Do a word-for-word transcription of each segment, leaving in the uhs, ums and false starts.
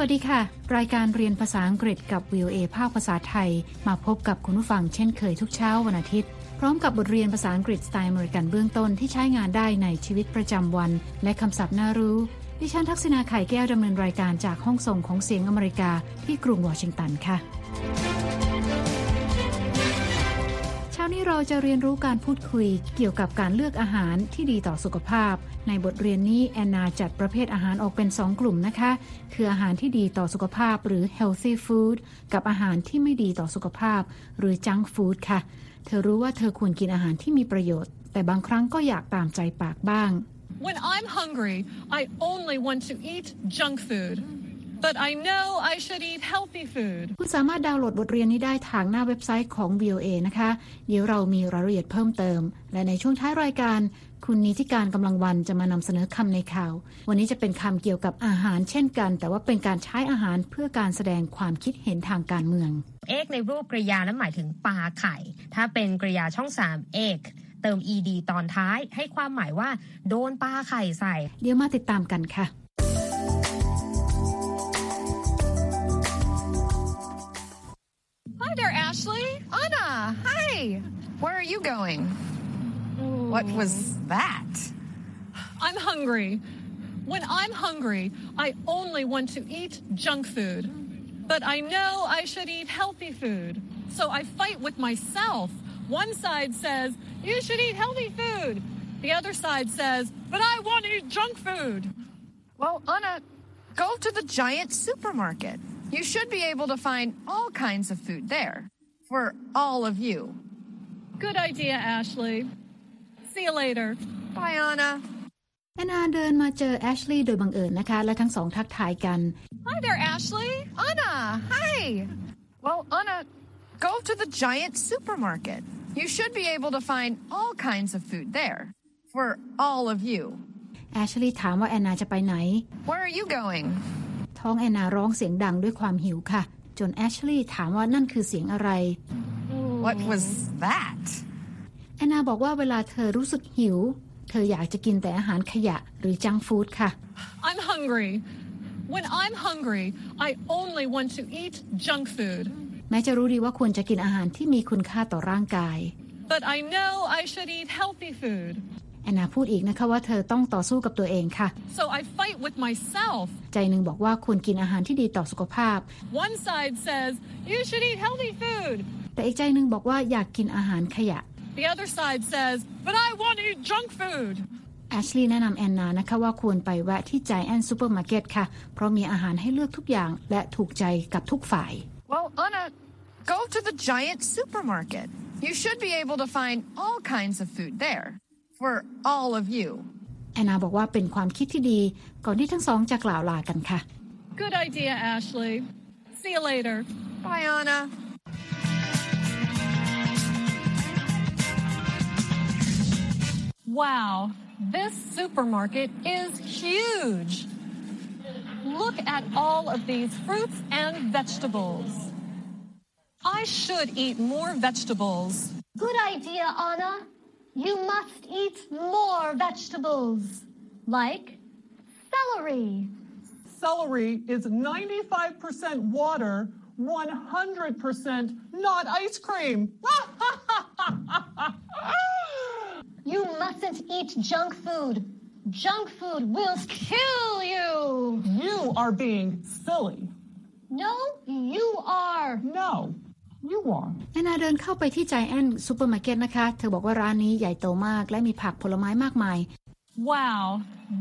สวัสดีค่ะรายการเรียนภาษาอังกฤษกับ วี โอ เอ ภาคภาษาไทยมาพบกับคุณผู้ฟังเช่นเคยทุกเช้าวันอาทิตย์พร้อมกับบทเรียนภาษาอังกฤษสไตล์อเมริกันเบื้องต้นที่ใช้งานได้ในชีวิตประจำวันและคำศัพท์น่ารู้ดิฉันทักษณาไข่แก้วดำเนินรายการจากห้องส่งของเสียงอเมริกาที่กรุงวอชิงตันค่ะเช้านี้เราจะเรียนรู้การพูดคุยเกี่ยวกับการเลือกอาหารที่ดีต่อสุขภาพในบทเรียนนี้แอนนาจัดประเภทอาหารออกเป็นสองกลุ่มนะคะคืออาหารที่ดีต่อสุขภาพหรือ healthy food กับอาหารที่ไม่ดีต่อสุขภาพหรือ junk food ค่ะเธอรู้ว่าเธอควรกินอาหารที่มีประโยชน์แต่บางครั้งก็อยากตามใจปากบ้าง When I'm hungry, I only want to eat junk food.But I know I should eat healthy food. คุณสามารถดาวน์โหลดบทเรียนนี้ได้ทางหน้าเว็บไซต์ของ วี โอ เอ นะคะเดี๋ยวเรามีรายละเอียดเพิ่มเติมและในช่วงท้ายรายการคุณนิติการกำลังวันจะมานำเสนอคำในข่าววันนี้จะเป็นคำเกี่ยวกับอาหารเช่นกันแต่ว่าเป็นการใช้อาหารเพื่อการแสดงความคิดเห็นทางการเมือง Egg ในรูปกริยานั้นหมายถึงปลาไข่ถ้าเป็นกริยาช่องสาม Egg เติม ed ตอนท้ายให้ความหมายว่าโดนปลาไข่ใส่เดี๋ยวมาติดตามกันค่ะHi there, Ashley. Anna, hi. Where are you going? Ooh. What was that? I'm hungry. When I'm hungry, I only want to eat junk food. But I know I should eat healthy food. So I fight with myself. One side says, you should eat healthy food. The other side says, but I want to eat junk food. Well, Anna, go to the Giant Supermarket.You should be able to find all kinds of food there for all of you. Good idea, Ashley. See you later. Bye, Anna. แอนนาเดินมาเจอ Ashley โดยบังเอิญนะคะและทั้งสองทักทายกัน Hi there, Ashley. Anna, hi. Well, Anna, go to the Giant Supermarket. You should be able to find all kinds of food there for all of you. Ashley ถามว่าแอนนาจะไปไหน Where are you going?ท้องแอนนาร้องเสียงดังด้วยความหิวค่ะจนแอชลีย์ถามว่านั่นคือเสียงอะไร What was that แอนนาบอกว่าเวลาเธอรู้สึกหิวเธออยากจะกินแต่อาหารขยะหรือจังฟู้ดค่ะ I'm hungry When I'm hungry I only want to eat junk food แม้จะรู้ดีว่าควรจะกินอาหารที่มีคุณค่าต่อร่างกาย But I know I should eat healthy foodแอนนาพูดอีกนะคะว่าเธอต้องต่อสู้กับตัวเองค่ะ So I fight with myself ใจหนึ่งบอกว่าควรกินอาหารที่ดีต่อสุขภาพ One side says you should eat healthy food แต่อีกใจหนึ่งบอกว่าอยากกินอาหารขยะ The other side says but I want to eat junk food Ashley แนะนำแอนนานะคะว่าควรไปแวะที่ Giant Supermarket ค่ะเพราะมีอาหารให้เลือกทุกอย่างและถูกใจกับทุกฝ่าย Well Anna go to the Giant Supermarket You should be able to find all kinds of food therefor all of you แอนนาบอกว่าเป็นความคิดที่ดีก่อนที่ทั้งสองจะกล่าวลากันค่ะ Good idea, Ashley. See you later. Bye, Anna. Wow, this supermarket is huge. Look at all of these fruits and vegetables. I should eat more vegetables. Good idea, Anna.You must eat more vegetables, like celery. Celery is ninety-five percent water, one hundred percent not ice cream. You mustn't eat junk food. Junk food will kill you. You are being silly. No, you are. No.แอนนาเดินเข้าไปที่ Giant Supermarket นะคะเธอบอกว่าร้านนี้ใหญ่โตมากและมีผักผลไม้มากมาย Wow,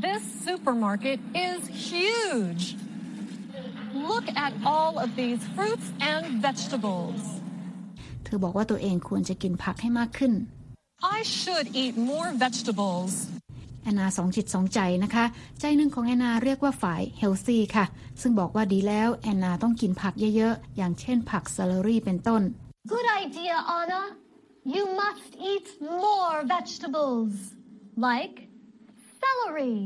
this supermarket is huge. Look at all of these fruits and vegetables. เธอบอกว่าตัวเองควรจะกินผักให้มากขึ้น I should eat more vegetables. แอนนาสองจิตสองใจนะคะใจหนึ่งของแอนนาเรียกว่าฝ่าย healthy ค่ะซึ่งบอกว่าดีแล้วแอนนาต้องกินผักเยอะๆอย่างเช่นผักเซเลอรี่เป็นต้น Good idea, Anna. You must eat more vegetables, like celery.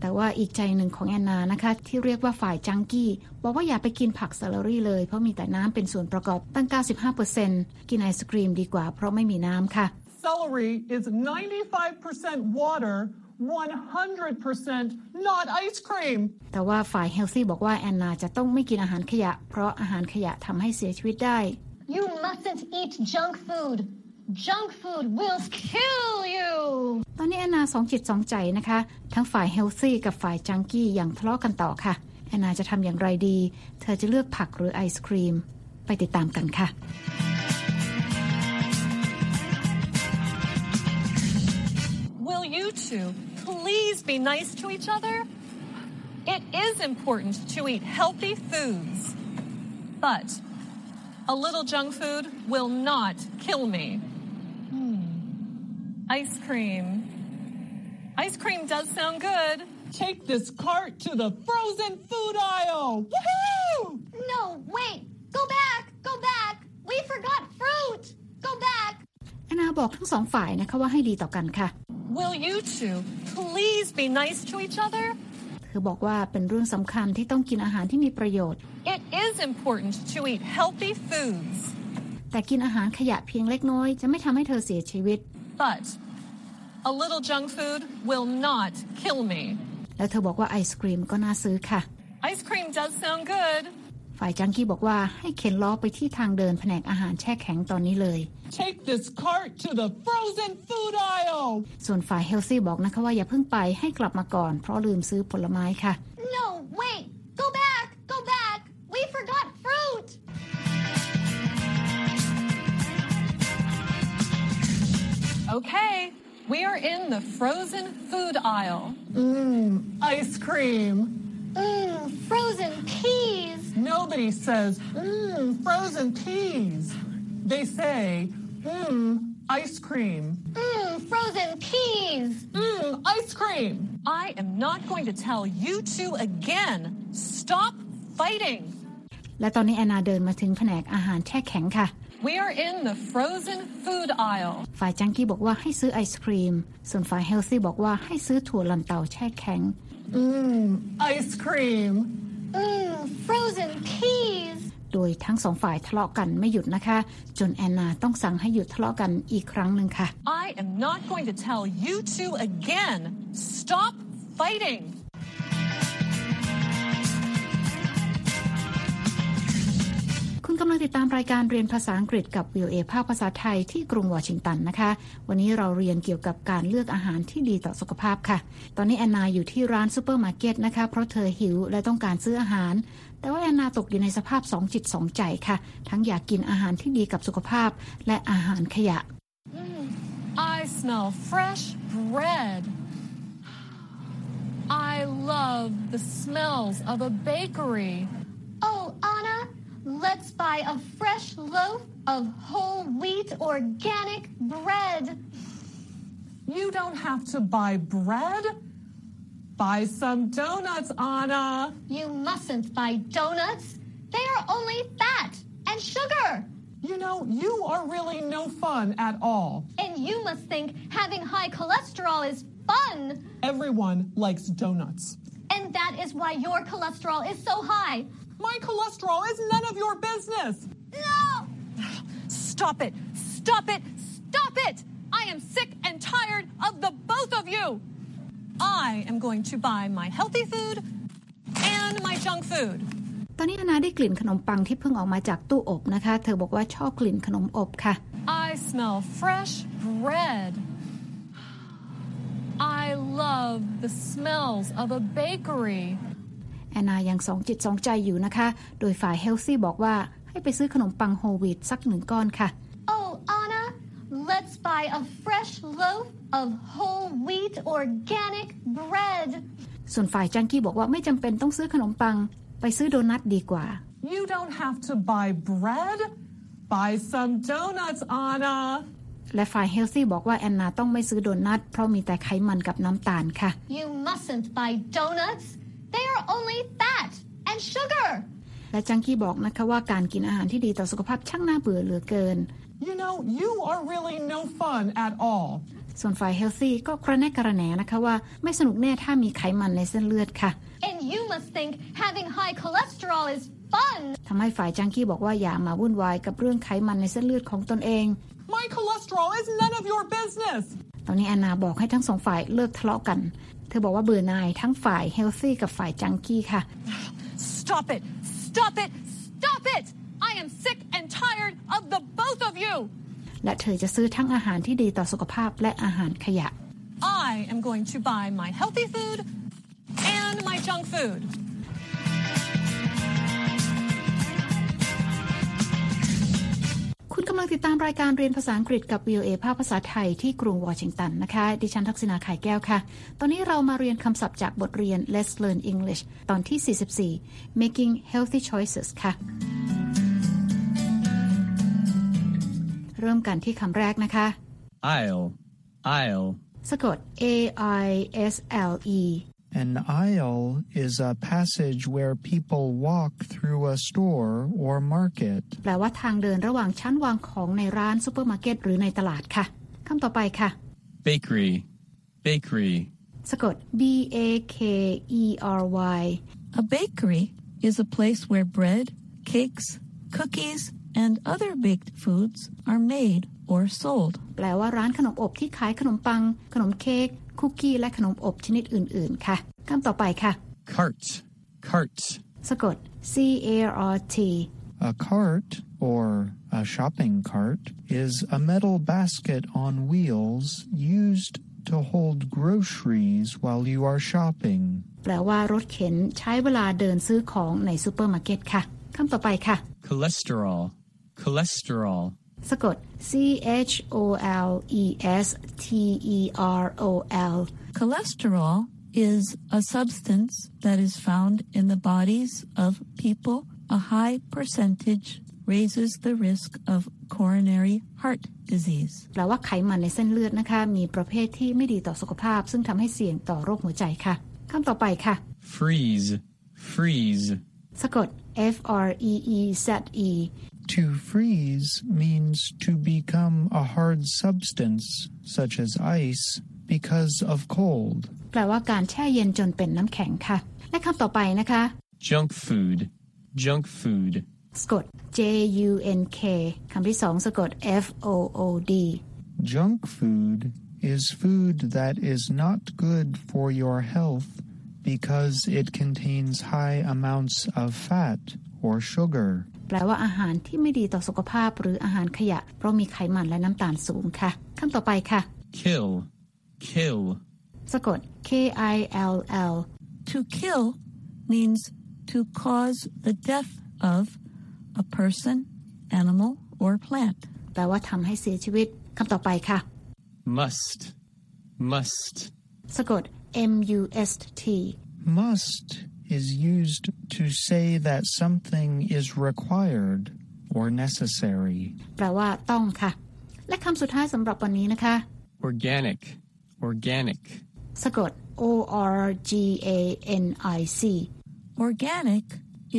แต่ว่าอีกใจหนึ่งของแอนนานะคะที่เรียกว่าฝ่ายจังกี้บอกว่าอย่าไปกินผักเซเลอรี่เลยเพราะมีแต่น้ำเป็นส่วนประกอบตั้ง เก้าสิบห้าเปอร์เซ็นต์ กินไอศกรีมดีกว่าเพราะไม่มีน้ำค่ะ Celery is ninety-five percent water, one hundred percent not ice cream แต่ว่าฝ่ายเฮลซี่บอกว่าแอนนาจะต้องไม่กินอาหารขยะเพราะอาหารขยะทำให้เสียชีวิตได้ You mustn't eat junk food. Junk food will kill you. ตอนนี้แอนนาสองจิตสองใจนะคะทั้งฝ่ายเฮลซี่กับฝ่ายจังกี้ยังทะเลาะกันต่อค่ะแอนนาจะทำอย่างไรดีเธอจะเลือกผักหรือไอศครีมไปติดตามกันค่ะYou two, please be nice to each other. It is important to eat healthy foods, but a little junk food will not kill me. Hmm. Ice cream. Ice cream does sound good. Take this cart to the frozen food aisle. Woohoo! No, wait. Go back. Go back. We forgot fruit. Go back. แอนนาบอกทั้งสองฝ่ายนะคะว่าให้ดีต่อกันค่ะWill you two please be nice to each other? เธอบอกว่าเป็นเรื่องสำคัญที่ต้องกินอาหารที่มีประโยชน์ It is important to eat healthy foods. แต่กินอาหารขยะเพียงเล็กน้อยจะไม่ทำให้เธอเสียชีวิต But a little junk food will not kill me. และเธอบอกว่าไอศกรีมก็น่าซื้อค่ะ Ice cream does sound good. ฝ่ายจังกี้บอกว่าให้เข็นล้อไปที่ทางเดินแผนกอาหารแช่แข็งตอนนี้เลย Take this cart to the frozen food aisle ส่วนฝ่ายเฮลซี่บอกนะคะว่าอย่าเพิ่งไปให้กลับมาก่อนเพราะลืมซื้อผลไม้ค่ะ No wait go back go back we forgot fruit Okay we are in the frozen food aisle Mmm ice cream Mmm frozen peas Nobody says mmm frozen peas They say, mmm, ice cream. Mmm, frozen peas. Mmm, ice cream. I am not going to tell you two again. Stop fighting. และตอนนี้แอนนาเดินมาถึงแผนกอาหารแช่แข็งค่ะ We are in the frozen food aisle. ฝ่ายจังกี้บอกว่าให้ซื้อไอศครีม ส่วนฝ่ายเฮลซี่บอกว่าให้ซื้อถั่วลันเตาแช่แข็ง Mmm, ice cream. Mmm, frozen peas.โดยทั้งสองฝ่ายทะเลาะกันไม่หยุดนะคะจนแอนนาต้องสั่งให้หยุดทะเลาะกันอีกครั้งหนึ่งค่ะ I am not going to tell you two again. Stop fighting. คุณกำลังติดตามรายการเรียนภาษาอังกฤษกับ วี โอ เอ ภาคภาษาไทยที่กรุงวอชิงตันนะคะวันนี้เราเรียนเกี่ยวกับการเลือกอาหารที่ดีต่อสุขภาพค่ะตอนนี้แอนนาอยู่ที่ร้านซูเปอร์มาร์เก็ตนะคะเพราะเธอหิวและต้องการซื้ออาหารแต่ว่าแอนนาตกอยู่ในสภาพสองจิตสองใจค่ะทั้งอยากกินอาหารที่ดีกับสุขภาพและอาหารขยะ mm. I smell fresh bread. I love the smells of a bakery. Oh, Anna, let's buy a fresh loaf of whole wheat organic bread. You don't have to buy bread.Buy some donuts, Anna. You mustn't buy donuts. They are only fat and sugar. You know, you are really no fun at all. And you must think having high cholesterol is fun. Everyone likes donuts. And that is why your cholesterol is so high. My cholesterol is none of your business. No! Stop it. Stop it. Stop it. I am sick and tired of the both of you.I am going to buy my healthy food and my junk food. ตอนนี้แอนนาได้กลิ่นขนมปังที่เพิ่งออกมาจากตู้อบนะคะเธอบอกว่าชอบกลิ่นขนมอบค่ะ I smell fresh bread. I love the smells of a bakery. แอนนายังสองจิตสองใจอยู่นะคะโดยฝ่ายเฮลซี่บอกว่าให้ไปซื้อขนมปังโฮลวีตสักหนึ่งก้อนค่ะ Oh Anna, let's buy a fresh loaf.of whole wheat organic bread ส่วนฝ่ายจังกี้บอกว่าไม่จำเป็นต้องซื้อขนมปังไปซื้อโดนัทดีกว่า You don't have to buy bread. Buy some donuts, Anna. และฝ่ายเฮลซี่บอกว่าแอนนาต้องไม่ซื้อโดนัทเพราะมีแต่ไขมันกับน้ำตาลค่ะ You mustn't buy donuts. They are only fat and sugar. และจังกี้บอกนะคะว่าการกินอาหารที่ดีต่อสุขภาพช่างน่าเบื่อเหลือเกิน You know, you are really no fun at all.ส่วนฝ่ายเฮลซี่ก็กระแนะกระแหนนะคะว่าไม่สนุกแน่ถ้ามีไขมันในเส้นเลือดค่ะ And you must think having high cholesterol is fun ทำให้ฝ่ายจังกี้บอกว่าอย่ามาวุ่นวายกับเรื่องไขมันในเส้นเลือดของตนเอง My cholesterol is none of your business ตอนนี้แอนนาบอกให้ทั้งสองฝ่ายเลิกทะเลาะกันเธอบอกว่าเบื่อหน่ายทั้งฝ่ายเฮลซี่กับฝ่ายจังกี้ค่ะ Stop it Stop it Stop it I am sick and tired of the both of you และเธอจะซื้อทั้งอาหารที่ดีต่อสุขภาพและอาหารขยะ I am going to buy my healthy food and my junk foodคุณกำลังติดตามรายการเรียนภาษาอังกฤษกับ วี โอ เอ ภาคภาษาไทยที่กรุงวอชิงตันนะคะดิฉันทักษิณา ไข่แก้วค่ะตอนนี้เรามาเรียนคำศัพท์จากบทเรียน Let's Learn English ตอนที่สี่สิบสี่ Making Healthy Choices ค่ะเริ่มกันที่คำแรกนะคะ aisle aisle สะกด A I S L E An aisle is a passage where people walk through a store or market แปลว่าทางเดินระหว่างชั้นวางของในร้านซุปเปอร์มาร์เก็ตหรือในตลาดค่ะคำต่อไปค่ะ bakery bakery สะกด B A K E R Y A bakery is a place where bread, cakes, cookies and other baked foods are made or sold แปลว่าร้านขนมอบที่ขายขนมปังขนมเค้กคุกกี้และขนมอบชนิดอื่นๆค่ะคำต่อไปค่ะ cart cart สะกด C A R T A cart or a shopping cart is a metal basket on wheels used to hold groceries while you are shopping แปลว่ารถเข็นใช้เวลาเดินซื้อของในซูเปอร์มาร์เก็ตค่ะคำต่อไปค่ะ cholesterol cholesterolสะกด C H O L E S T E R O L Cholesterol is a substance that is found in the bodies of people. A high percentage raises the risk of coronary heart disease. แปลว่าไขมันในเส้นเลือดนะคะมีประเภทที่ไม่ดีต่อสุขภาพซึ่งทำให้เสี่ยงต่อโรคหัวใจค่ะคำต่อไปค่ะ freeze freeze สะกด F R E E Z E To freeze means to become a hard substance, such as ice, because of cold. แปลว่าการแช่เย็นจนเป็นน้ำแข็งค่ะและคำต่อไปนะคะ Junk food. Junk food. สะกด J U N K คำที่สองสะกด F O O D. Junk food is food that is not good for your health because it contains high amounts of fat or sugar.แปลว่าอาหารที่ไม่ดีต่อสุขภาพหรืออาหารขยะเพราะมีไขมันและน้ำตาลสูงค่ะคำต่อไปค่ะ kill kill สะกด K I L L To kill means to cause the death of a person, animal or plant แปลว่าทำให้เสียชีวิตคำต่อไปค่ะ must must สะกด M U S T Must is used to say that something is required or necessary แปลว่าต้องค่ะและคำสุดท้ายสำหรับวันนี้นะคะ organic organic สะกด O R G A N I C Organic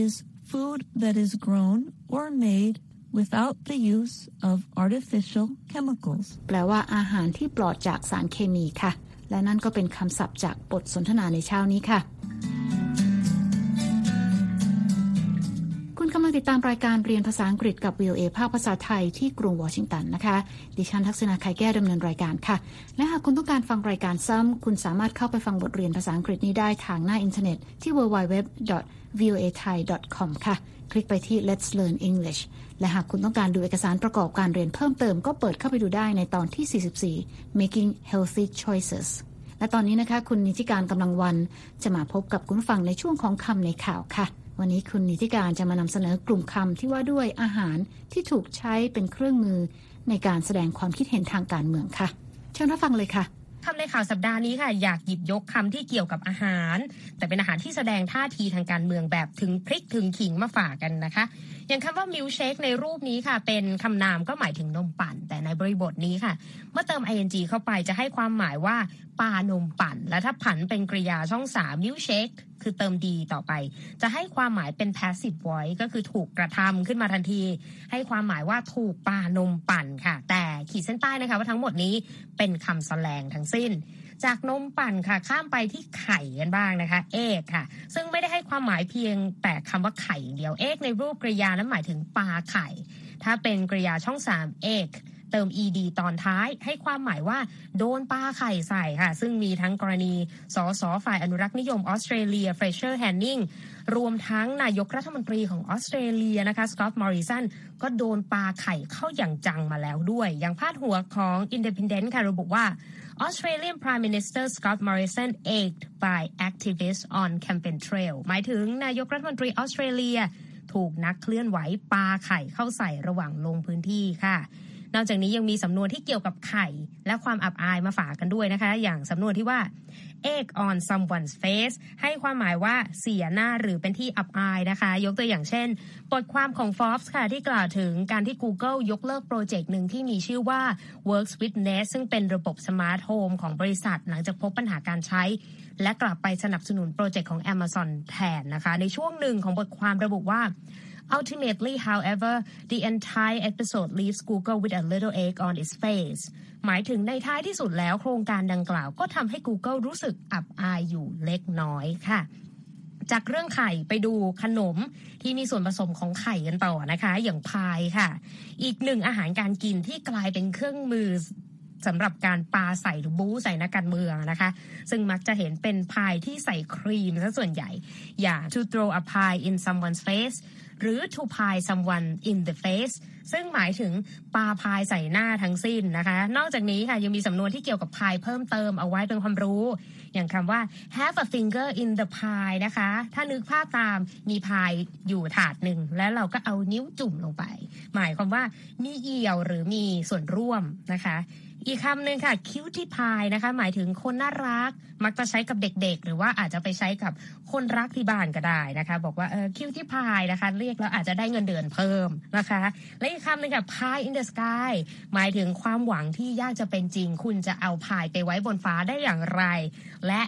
is food that is grown or made without the use of artificial chemicals แปลว่าอาหารที่ปลอดจากสารเคมีค่ะและนั่นก็เป็นคำศัพท์จากบทสนทนาในเช้านี้ค่ะกำลังติดตามรายการเรียนภาษาอังกฤษกับ วี โอ เอ ภาคภาษาไทยที่กรุงวอชิงตันนะคะดิฉันทักษิณา ไข่แก้วดำเนินรายการค่ะและหากคุณต้องการฟังรายการซ้ำคุณสามารถเข้าไปฟังบทเรียนภาษาอังกฤษนี้ได้ทางหน้าอินเทอร์เน็ตที่ ดับเบิลยู ดับเบิลยู ดับเบิลยู ดอท วี โอ เอ ไทย ดอท คอม ค่ะคลิกไปที่ Let's Learn English และหากคุณต้องการดูเอกสารประกอบการเรียนเพิ่มเติมก็เปิดเข้าไปดูได้ในตอนที่สี่สิบสี่ Making Healthy Choices และตอนนี้นะคะคุณนิติการกำลังวันจะมาพบกับคุณฟังในช่วงของคำในข่าวค่ะวันนี้คุณนิติการจะมานำเสนอกลุ่มคำที่ว่าด้วยอาหารที่ถูกใช้เป็นเครื่องมือในการแสดงความคิดเห็นทางการเมืองค่ะเชิญรับฟังเลยค่ะคำในข่าวสัปดาห์นี้ค่ะอยากหยิบยกคำที่เกี่ยวกับอาหารแต่เป็นอาหารที่แสดงท่าทีทางการเมืองแบบถึงพริกถึงขิงมาฝากกันนะคะอย่างคำว่ามิลค์เชคในรูปนี้ค่ะเป็นคำนามก็หมายถึงนมปั่นแต่ในบริบทนี้ค่ะเมื่อเติม ing เข้าไปจะให้ความหมายว่าปานมปั่นและถ้าผันเป็นกริยาช่องสามมิลค์เชคคือเติมดีต่อไปจะให้ความหมายเป็น passive voice ก็คือถูกกระทำขึ้นมาทันทีให้ความหมายว่าถูกปานมปั่นค่ะแต่ขีดเส้นใต้นะคะว่าทั้งหมดนี้เป็นคำแสลงทั้งสิ้นจากนมปั่นค่ะข้ามไปที่ไข่กันบ้างนะคะเอกค่ะซึ่งไม่ได้ให้ความหมายเพียงแต่คำว่าไข่อย่างเดียวเอกในรูปกริยานั้นหมายถึงปลาไข่ถ้าเป็นกริยาช่องสามเอกเ เติม ed ตอนท้ายให้ความหมายว่าโดนปลาไข่ใส่ค่ะซึ่งมีทั้งกรณีสสฝ่ายอนุรักษ์นิยมออสเตรเลียเฟรเชอร์แฮนนิงรวมทั้งนายกรัฐมนตรีของออสเตรเลียนะคะสก็อตต์มอริสันก็โดนปลาไข่เข้าอย่างจังมาแล้วด้วยอย่างพาดหัวของ Independent ค่ะระบุว่า Australian Prime Minister Scott Morrison egged by activists on campaign trail หมายถึงนายกรัฐมนตรีออสเตรเลียถูกนักเคลื่อนไหวปาไข่เข้าใส่ระหว่างลงพื้นที่ค่ะนอกจากนี้ยังมีสำนวนที่เกี่ยวกับไข่และความอับอายมาฝากกันด้วยนะคะอย่างสำนวนที่ว่า egg on someone's face ให้ความหมายว่าเสียหน้าหรือเป็นที่อับอายนะคะยกตัวอย่างเช่นบทความของ Forbes ค่ะที่กล่าวถึงการที่ Google ยกเลิกโปรเจกต์หนึ่งที่มีชื่อว่า Works with Nest ซึ่งเป็นระบบสมาร์ทโฮมของบริษัทหลังจากพบปัญหาการใช้และกลับไปสนับสนุนโปรเจกต์ของ Amazon แทนนะคะในช่วงหนึ่งของบทความระบุว่าUltimately, however, the entire episode leaves Google with a little egg on its face. หมายถึงในท้ายที่สุดแล้วโครงการดังกล่าวก็ทำให้ Google รู้สึกอับอายอยู่เล็กน้อยค่ะจากเรื่องไข่ไปดูขนมที่มีส่วนผสมของไข่กันต่อนะคะอย่างพายค่ะอีกหนึ่งอาหารการกินที่กลายเป็นเครื่องมือสำหรับการปาใส่หรือบู๊ใส่นักการเมืองนะคะซึ่งมักจะเห็นเป็นพายที่ใส่ครีมซะส่วนใหญ่อย่าง to throw a pie in someone's faceหรือ to pie someone in the face ซึ่งหมายถึงปาพายใส่หน้าทั้งสิ้นนะคะนอกจากนี้ค่ะยังมีสำนวนที่เกี่ยวกับพายเพิ่มเติมเอาไว้เป็นความรู้อย่างคำว่า have a finger in the pie นะคะถ้านึกภาพตามมีพายอยู่ถาดหนึ่งแล้วเราก็เอานิ้วจุ่มลงไปหมายความว่ามีเอี่ยวหรือมีส่วนร่วมนะคะอีกคำหนึ่งค่ะ cutie pie นะคะหมายถึงคนน่ารักมักจะใช้กับเด็กๆหรือว่าอาจจะไปใช้กับคนรักที่บ้านก็ได้นะคะบอกว่าเออ cutie pie นะคะเรียกแล้วอาจจะได้เงินเดือนเพิ่มนะคะและอีกคำหนึ่งค่ะ pie in the sky หมายถึงความหวังที่ยากจะเป็นจริงคุณจะเอาพายไปไว้บนฟ้าได้อย่างไรและ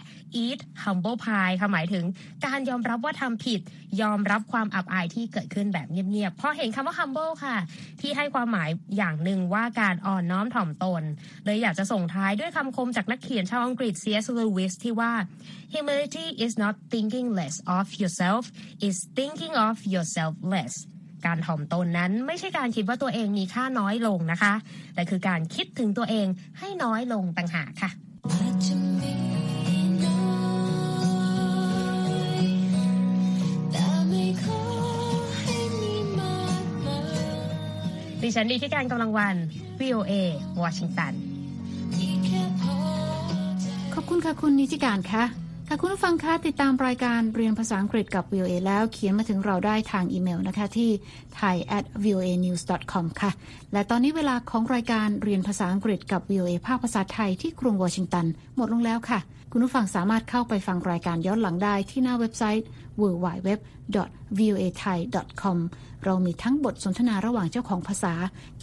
eat humble pie ค่ะหมายถึงการยอมรับว่าทำผิดยอมรับความอับอายที่เกิดขึ้นแบบเงียบๆพอเห็นคำว่า humble ค่ะที่ให้ความหมายอย่างนึงว่าการอ่อนน้อมถ่อมตนเลยอยากจะส่งท้ายด้วยคำคมจากนักเขียนชาวอังกฤษ ซี เอส Lewis ที่ว่า Humility is not thinking less of yourself, it's thinking of yourself less การถ่อมตนนั้นไม่ใช่การคิดว่าตัวเองมีค่าน้อยลงนะคะแต่คือการคิดถึงตัวเองให้น้อยลงต่างหากค่ะดิฉันดีที่การกำลังวัน วี โอ เอ วอชิงตันขอบคุณค่ะคุณนิติการค่ะค่ะคุณผู้ฟังคะติดตามรายการเรียนภาษาอังกฤษกับ วี โอ เอ แล้วเขียนมาถึงเราได้ทางอีเมลนะคะที่ ไทย แอท วี โอ เอ นิวส์ ดอท คอม ค่ะและตอนนี้เวลาของรายการเรียนภาษาอังกฤษกับ วี โอ เอ ภาคภาษาไทยที่กรุงวอชิงตันหมดลงแล้วค่ะคุณผู้ฟังสามารถเข้าไปฟังรายการย้อนหลังได้ที่หน้าเว็บไซต์ ดับเบิลยู ดับเบิลยู ดับเบิลยู ดอท วี โอ เอ ไทย ดอท คอม เรามีทั้งบทสนทนาระหว่างเจ้าของภาษา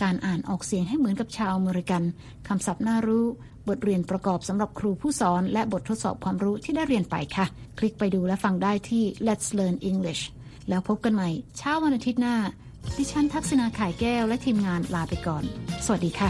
การอ่านออกเสียงให้เหมือนกับชาวอเมริกันคำศัพท์น่ารู้บทเรียนประกอบสำหรับครูผู้สอนและบททดสอบความรู้ที่ได้เรียนไปค่ะคลิกไปดูและฟังได้ที่ Let's Learn English แล้วพบกันใหม่เช้าวันอาทิตย์หน้าดิฉันทักษณาขายแก้วและทีมงานลาไปก่อนสวัสดีค่ะ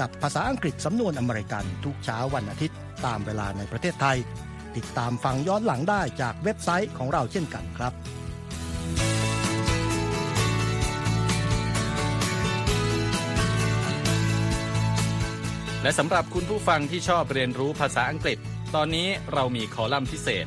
กับภาษาอังกฤษสำนวนอเมริกันทุกเช้าวันอาทิตย์ตามเวลาในประเทศไทยติดตามฟังย้อนหลังได้จากเว็บไซต์ของเราเช่นกันครับและสำหรับคุณผู้ฟังที่ชอบเรียนรู้ภาษาอังกฤษตอนนี้เรามีคอลัมน์พิเศษ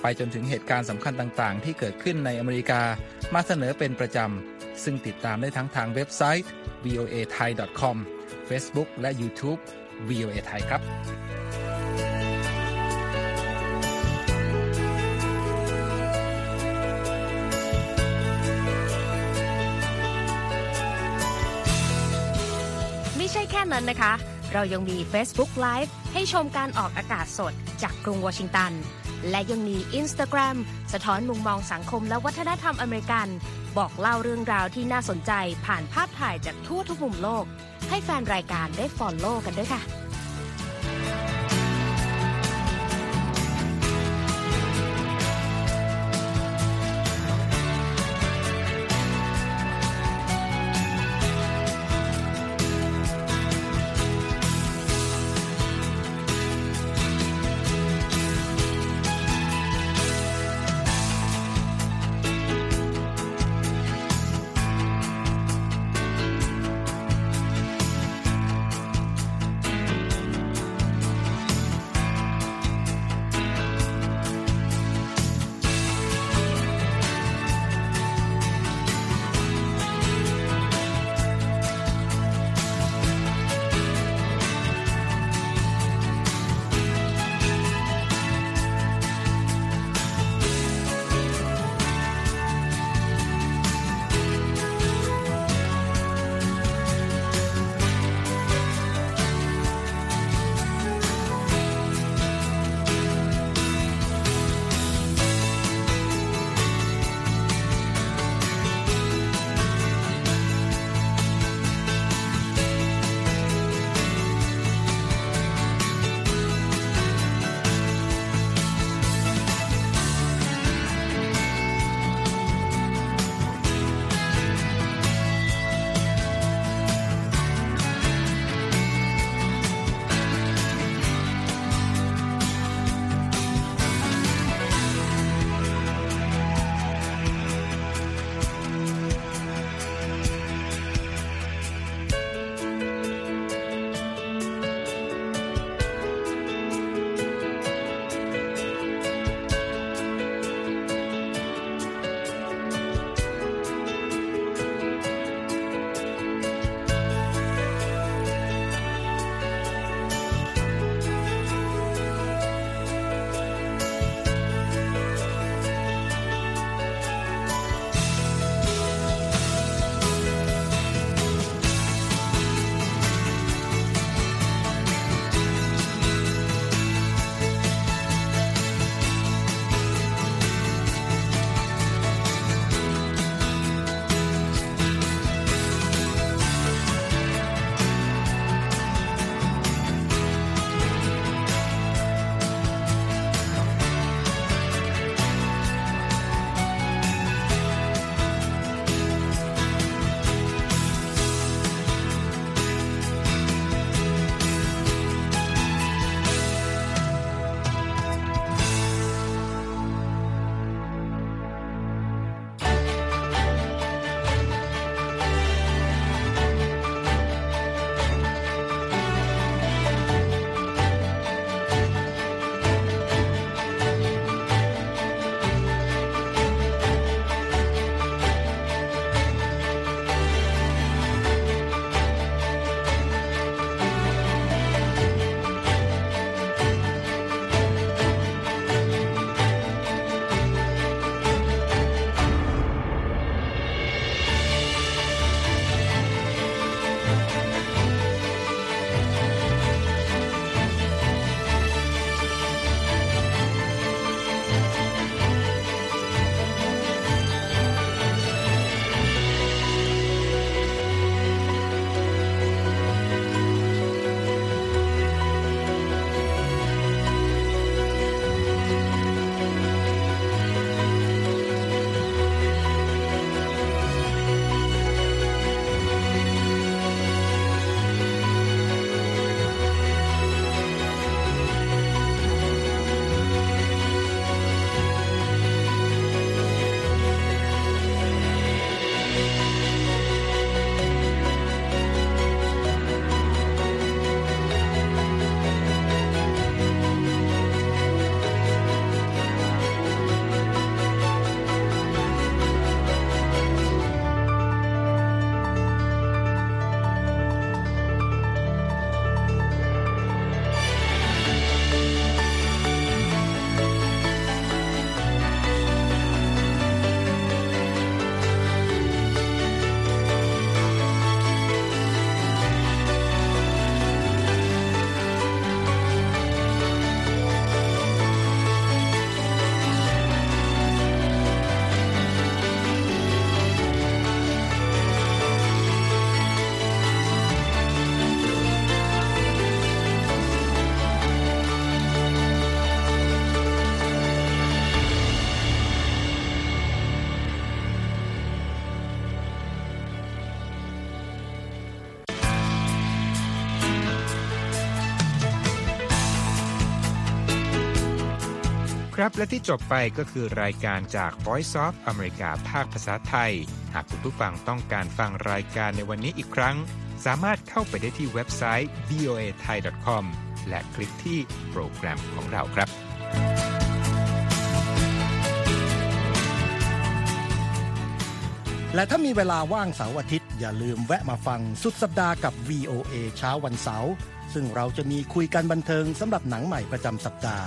ไปจนถึงเหตุการณ์สำคัญต่างๆที่เกิดขึ้นในอเมริกามาเสนอเป็นประจำซึ่งติดตามได้ทั้งทางเว็บไซต์ วี โอ เอ ไทย ดอท คอม Facebook และ YouTube วี โอ เอ ไทยครับไม่ใช่แค่นั้นนะคะเรายังมี Facebook Live ให้ชมการออกอากาศสดจากกรุงวอชิงตันและยังมี Instagram สะท้อนมุมมองสังคมและวัฒนธรรมอเมริกันบอกเล่าเรื่องราวที่น่าสนใจผ่านภาพถ่ายจากทั่วทุกมุมโลกให้แฟนรายการได้ follow กันด้วยค่ะ ครับและที่จบไปก็คือรายการจาก Voice of America ภาคภาษาไทยหากคุณผู้ฟังต้องการฟังรายการในวันนี้อีกครั้งสามารถเข้าไปได้ที่เว็บไซต์ วี โอ เอ ไทย ดอท คอม และคลิกที่โปรแกรมของเราครับและถ้ามีเวลาว่างเสาร์อาทิตย์อย่าลืมแวะมาฟังสุดสัปดาห์กับ วี โอ เอ เช้าวันเสาร์ซึ่งเราจะมีคุยกันบันเทิงสำหรับหนังใหม่ประจำสัปดาห์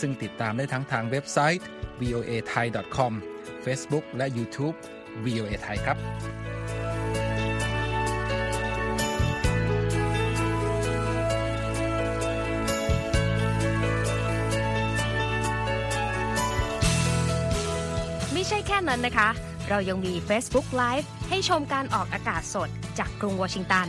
ซึ่งติดตามได้ทั้งทางเว็บไซต์ วี โอ เอ ไทย ดอท คอม Facebook และ YouTube วี โอ เอ Thai ครับไม่ใช่แค่นั้นนะคะเรายังมี Facebook Live ให้ชมการออกอากาศสดจากกรุงวอชิงตัน